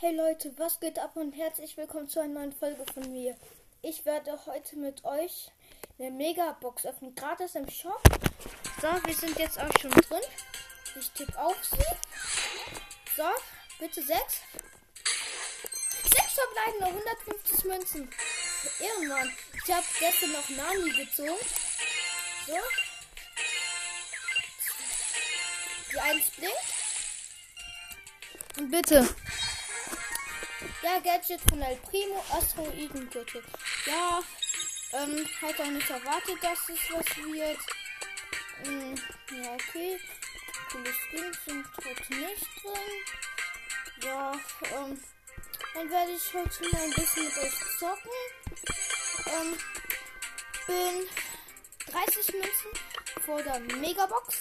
Hey Leute, was geht ab und herzlich willkommen zu einer neuen Folge von mir. Ich werde heute mit euch eine Megabox öffnen, gratis im Shop. So, wir sind jetzt auch schon drin. Ich tippe auf sie. So, bitte 6. 6 verbleibende 150 Münzen. Irgendwann. Ich habe gestern noch Nani gezogen. So. Die 1 blinkt. Und bitte. Ja, Gadget von El Primo, Asteroiden-Gadget. Ja, hat auch nicht erwartet, dass es was wird. Ja, okay. Coole Skins sind heute nicht drin. Ja, dann werde ich heute mal ein bisschen mit euch zocken. Bin 30 Münzen vor der Megabox.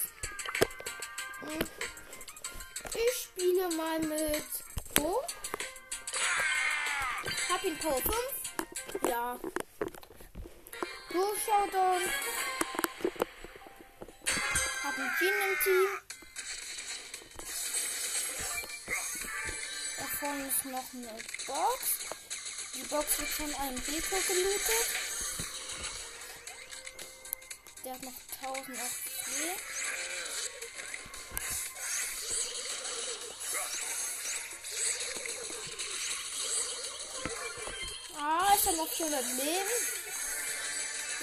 Ich spiele mal mit Bo. Hab ihn Power 5. Ja. So, Showdown. Hab einen Jean im Team. Da vorne ist noch eine Box. Die Box wird von einem Beepo gelootet. Der hat noch 1000 auf C. Noch 400 Leben.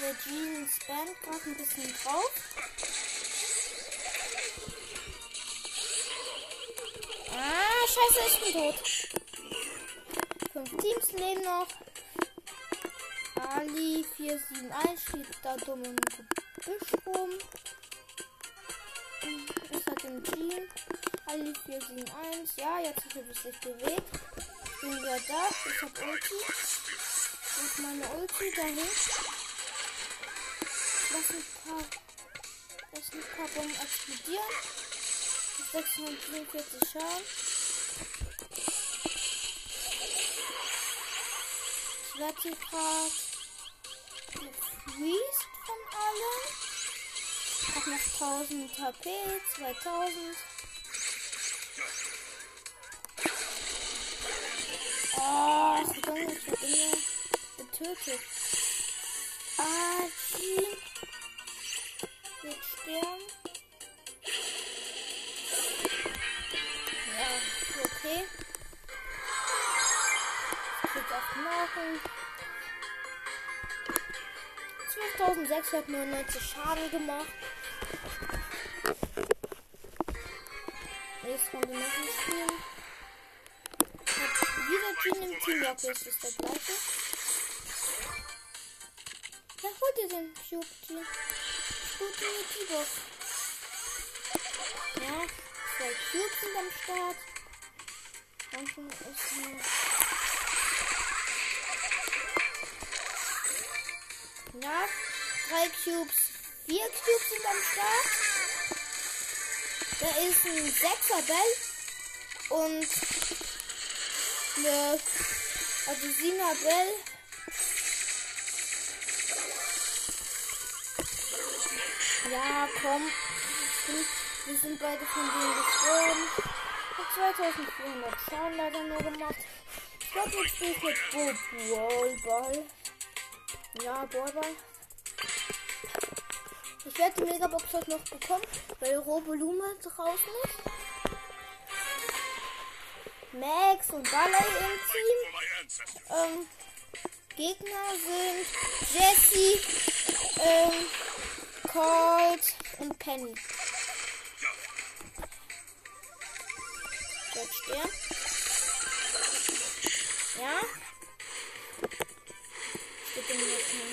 Der Jean spannt gerade ein bisschen drauf. Ah, scheiße, ich bin tot. 5 Teams leben noch. Ali 471 steht da dumm im Gebüsch rum. Das hat den Jean. Ali 471. Ja, jetzt hat er sich bewegt. Ich bin wieder da. Ich hab Ulti. Und meine Ulti dahin. Lass ein paar Bomben explodieren. 645 Schaden. Ich werde hier gerade gefriest von allen. Ich habe noch 1000 HP, 2000. Oh, ich bin immer getötet. Ah, Jean wird sterben. Ja, okay. Ich krieg auch Knochen. 12.699 Schaden gemacht. Jetzt kommt die Knochen spielen. Wieder Jean im Team. Ja, okay, ist der gleiche. Ja, holt ihr den Schub-Team. Gut in die T-Box. Ja, 2 Cubes sind am Start. Dann ist hier. Ja, 3 Cubes. 4 Cubes sind am Start. Da ist ein 6er Bell. Und eine Adesina Bell. Ja, komm. Wir sind beide von denen gestorben. Ich habe 2400 Schaden leider nur gemacht. Ich glaube, jetzt bin ich mit Ballball. Ja, Ballball. Ich werde die Megabox heute noch bekommen, weil Robo Lume draußen ist. Max und Ballet im Team. Gegner sind Jessie, Colt und Penny. Dort stehen. Ja. Ich bin jetzt nur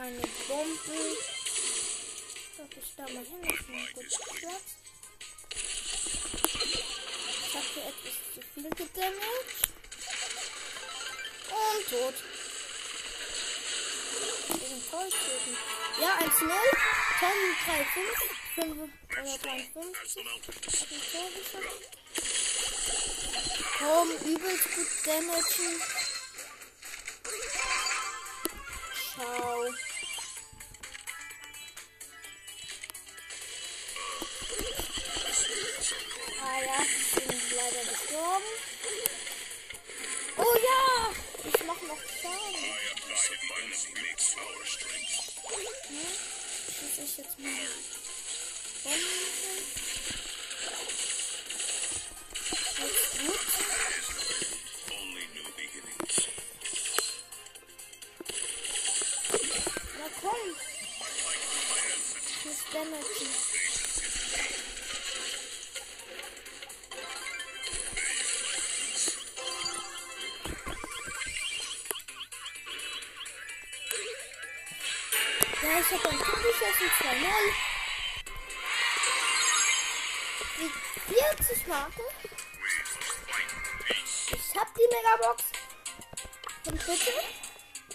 meine Bomben. Darf ich da mal hin? Ich habe hier etwas zu viel gedämmelt. Und tot. Ja, 1-0. 10, 3, 5. Komm, übelst gut damagen. Schau. Ah ja. Ich habe einen Typ geschossen, 2-0. Die 40 Marken. Ich habe die Megabox. Und bitte?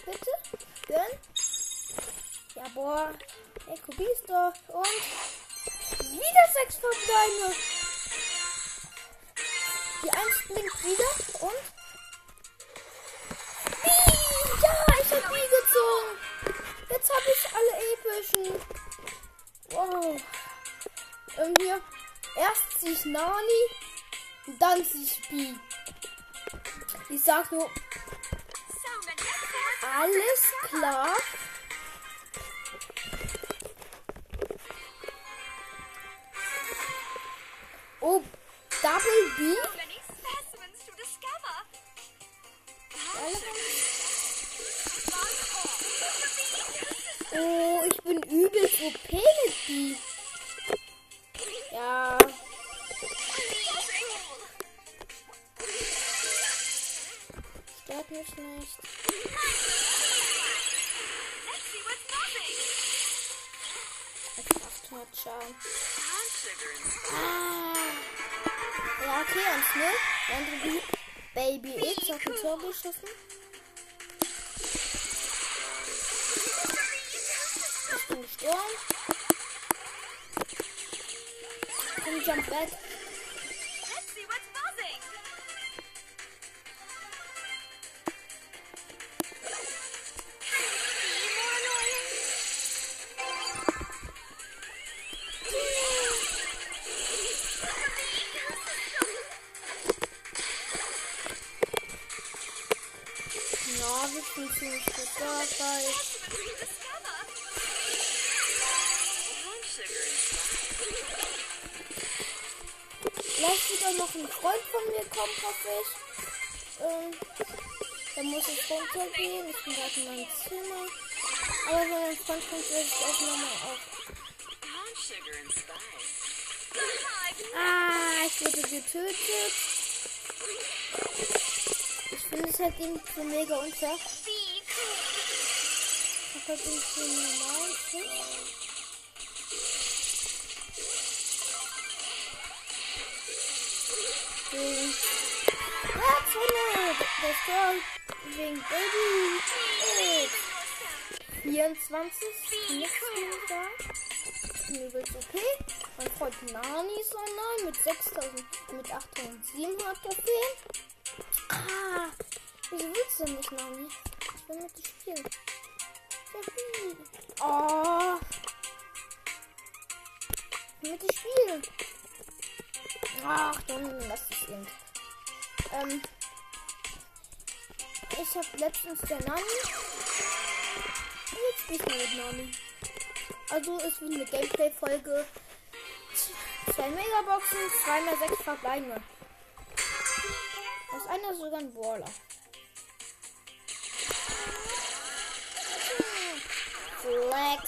Bitte? Gönn? Ja, boah. Ey, probier's doch. Und wieder 6 Verbleibende. Die 1 blinkt wieder. Und? Wie? Ja, ich habe die gezogen. Jetzt habe ich alle epischen. Wow. Irgendwie. Erst ziehe ich Nani. Und dann ziehe ich Bee. Ich sag nur. Alles klar. Oh. Double B. Oh, ich bin übel OP mit die. Ja. Stört mich nicht. Okay, 800 Schaden. Ah. Ja, okay, und schnell. Andere Baby X auf den Tor geschossen. Sturm. Und jump back. Let's see what's buzzing. No, wir sind ziemlich gut dabei. Vielleicht wieder noch ein Freund von mir kommt, hoffe ich. Dann muss ich runtergehen. Ich bin gerade in meinem Zimmer. Aber wenn ein Freund kommt, werde ich auch nochmal auf. Ah, ich wurde getötet. Ich finde es halt irgendwie so mega unfair. Ich habe halt irgendwie normal. Okay. Das Tor wegen Baby 24, nichts mehr da. Mir wird's okay. Mein Freund Nani ist online mit 6000, mit 8700 Trophäen. Ah, wieso willst du denn nicht, Nani? Ich will mit dir spielen. Oh. Ich will mit dir spielen. Ach, dann lass es eben. Ich hab letztens der Nani. Jetzt bin ich mit Nani. Also ist wie eine Gameplay-Folge. 2 Megaboxen, 2x6 verbleibende. Das eine ist sogar ein Waller. Flex.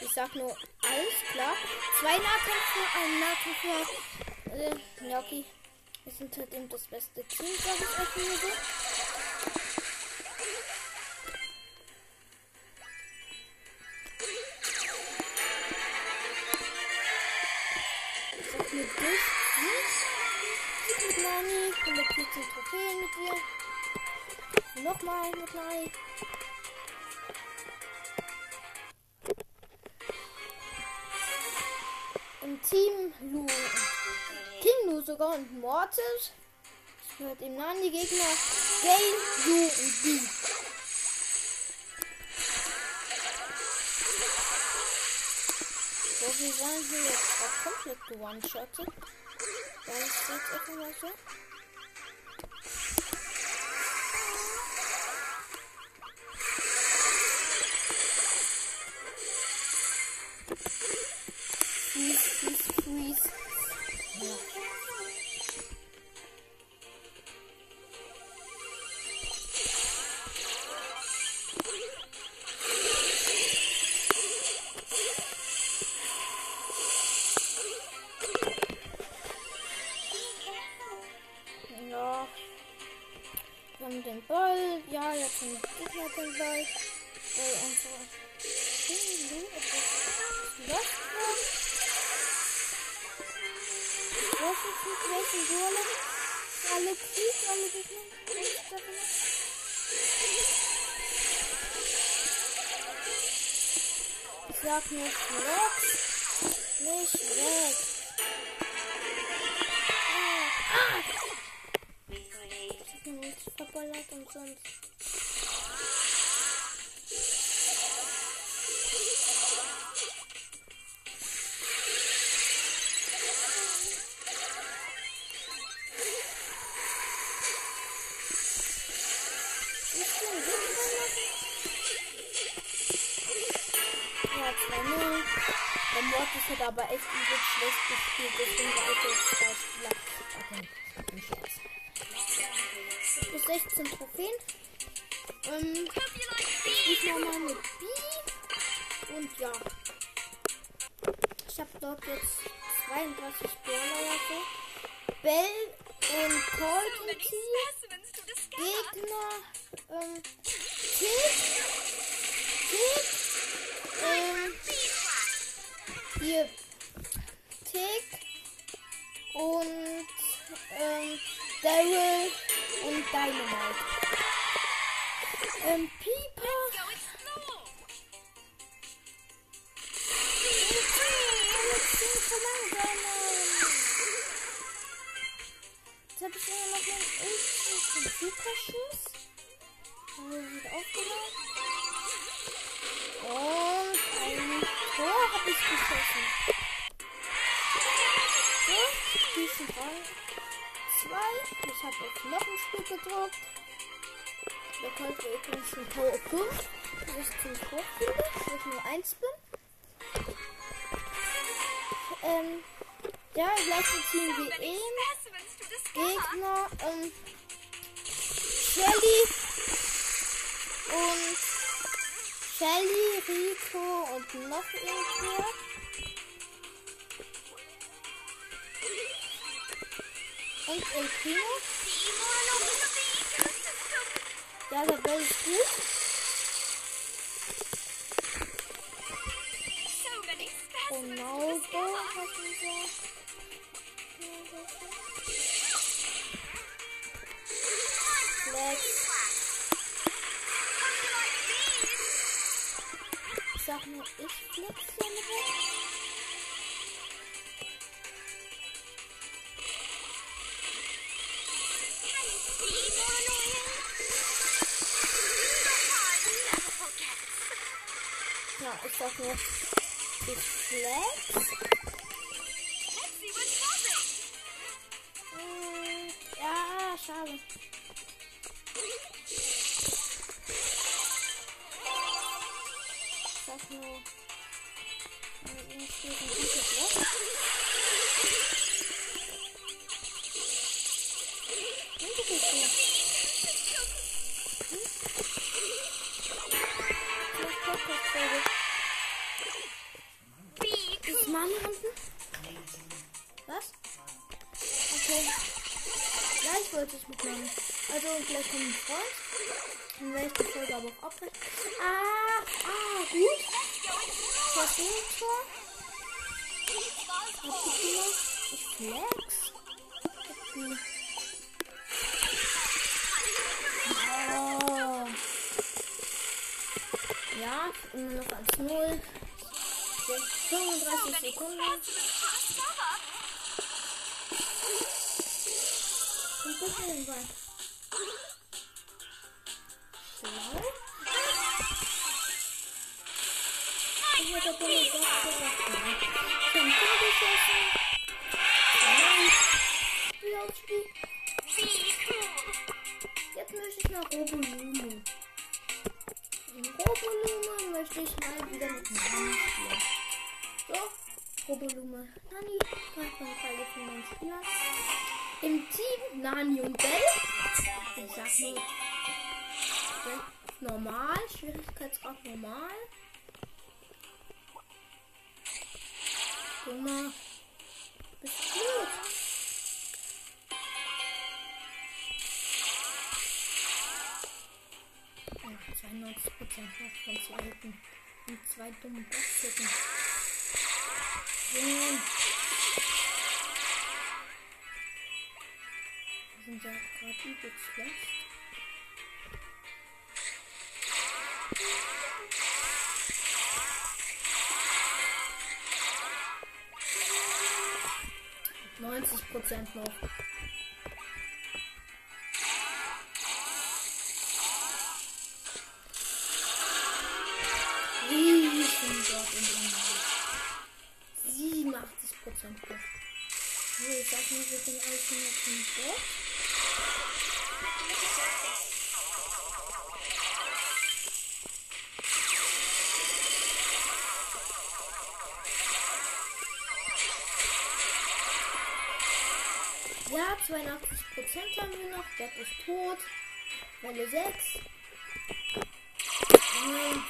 Ich sag nur, alles klar. 2 Nahkämpfe, ein Nahkämpfer. Ja, okay. Wir sind halt eben das beste Team, glaube ich, auf dem Niveau. Ich sag mir durch. Mit Nani, 114 Trophäen mit dir. Nochmal mit Nani. Im Team Lu. Nur sogar und Mortis. Ich höre im Namen die Gegner. Game, Du und B. So, wir sollen hier jetzt auch komplett gewone-shottet. Dann ist das jetzt auch mal so. Den Ball, ja, jetzt haben wir den Ball. Und so. Ich sag nicht weg. Verballert und sonst. Ja, 2-0. Der Mortis hat aber echt übel schlecht gespielt. Deswegen war ich jetzt zwei Spieler. 16 Trophäen. Ich mache mal mit B. Und ja. Ich habe dort jetzt 32 Brawler. Bell und Colt im Team. Gegner. Tick. Und Daryl. Und Dynamite. Pippa. Jetzt habe ich immer noch meinen ultimaten Superschuss. Wird aufgenommen. Und ein Tor habe ich geschossen. So, diesen Ball. Ich habe jetzt noch ein Spiel gedruckt. Da kommt übrigens ein Tor 5. Das ist zum Tor 5, dass ich nur 1 bin. Ja, gleich ziehen wir ihn. Gegner, Shelly, Rico und noch irgendwer. Und El Primo. Ja, der Ball ist gut. Genau so hat unser. Ich sag nur, ich flips hier mit. Ich sag nur, ich flex. Ja, schade. Ich sag nur, ich bin ein guter Flex. Was? Okay. Ja, ich wollte es mitnehmen. Also, vielleicht kommt ein Freund. Dann werde ich die Folge aber auch abbrechen. Gut. Ich flex. Oh. Ja, immer noch 1-0. 35 Sekunden. Und das ist ein Ball. Schlau. Ich habe doch nicht das gesagt. Ich habe ein Tor geschossen. Wie aufs Spiel. Jetzt möchte ich nach Robo Lume. In Robo Lume möchte ich mal wieder mit dem Nani spielen. So, Robo Lume. Nani, Nita. Im Team Nani und Bell. Ich sag nur Bell. Normal, Schwierigkeitsgrad normal. Junge, bist du gut? Ach, 92% vom zweiten. Und zwei dumme Boxen. Junge. Wir sind ja gerade übel schlecht. Prozent noch. Riesen dort in den Haus. 87% noch. So, ich sag mal, wir sind alles in der Box. Ja, 82% haben wir noch. Der ist tot. Welle 6.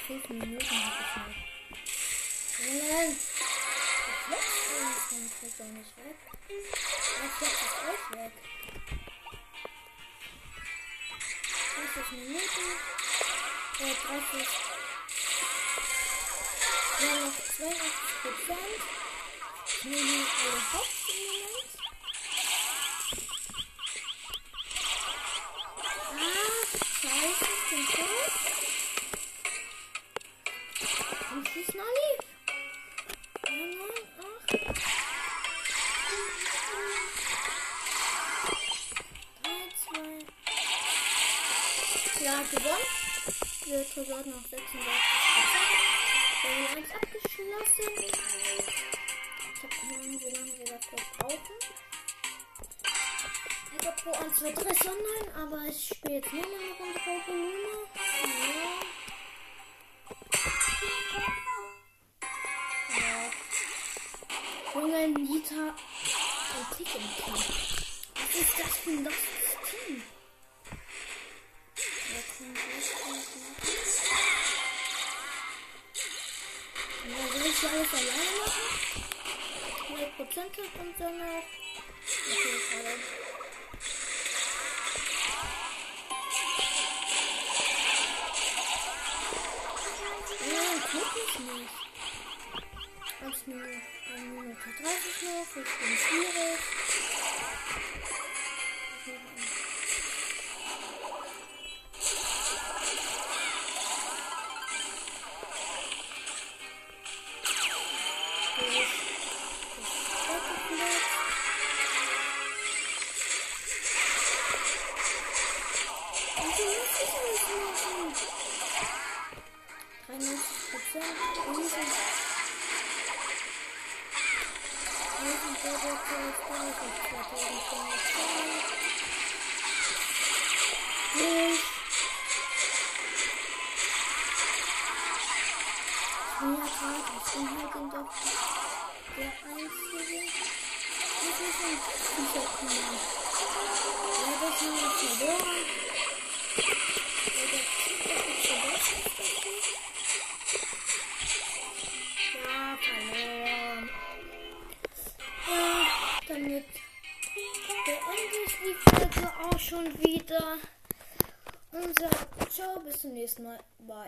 5 Minuten habe ich noch. Nein. Das ist doch nicht weg. Das ist auch weg. 30 Minuten. 30. Wir haben noch 82%. Wir nehmen alle Hops im Moment. Und sie ist noch nie. 3, 2. Ja, gewonnen. Wir versorgen noch 36%. Wir haben uns abgeschlossen. Ich habe keine Ahnung, wie lange wir dafür brauchen. Ich habe vor uns 2, 3 Sonnen, aber ich spiele jetzt nur noch eine Runde Robo Lume. Junge, Nita und Tick im Team. Was ist das für ein lustiges Team? Ja, soll ich hier alles alleine machen? 100% und dann noch. Okay, gerade. Ja, ich guck nicht. Ganz nur 1 Minute 30 noch, das ist ganz schwierig. Schon wieder. Und so, ciao, bis zum nächsten Mal. Bye.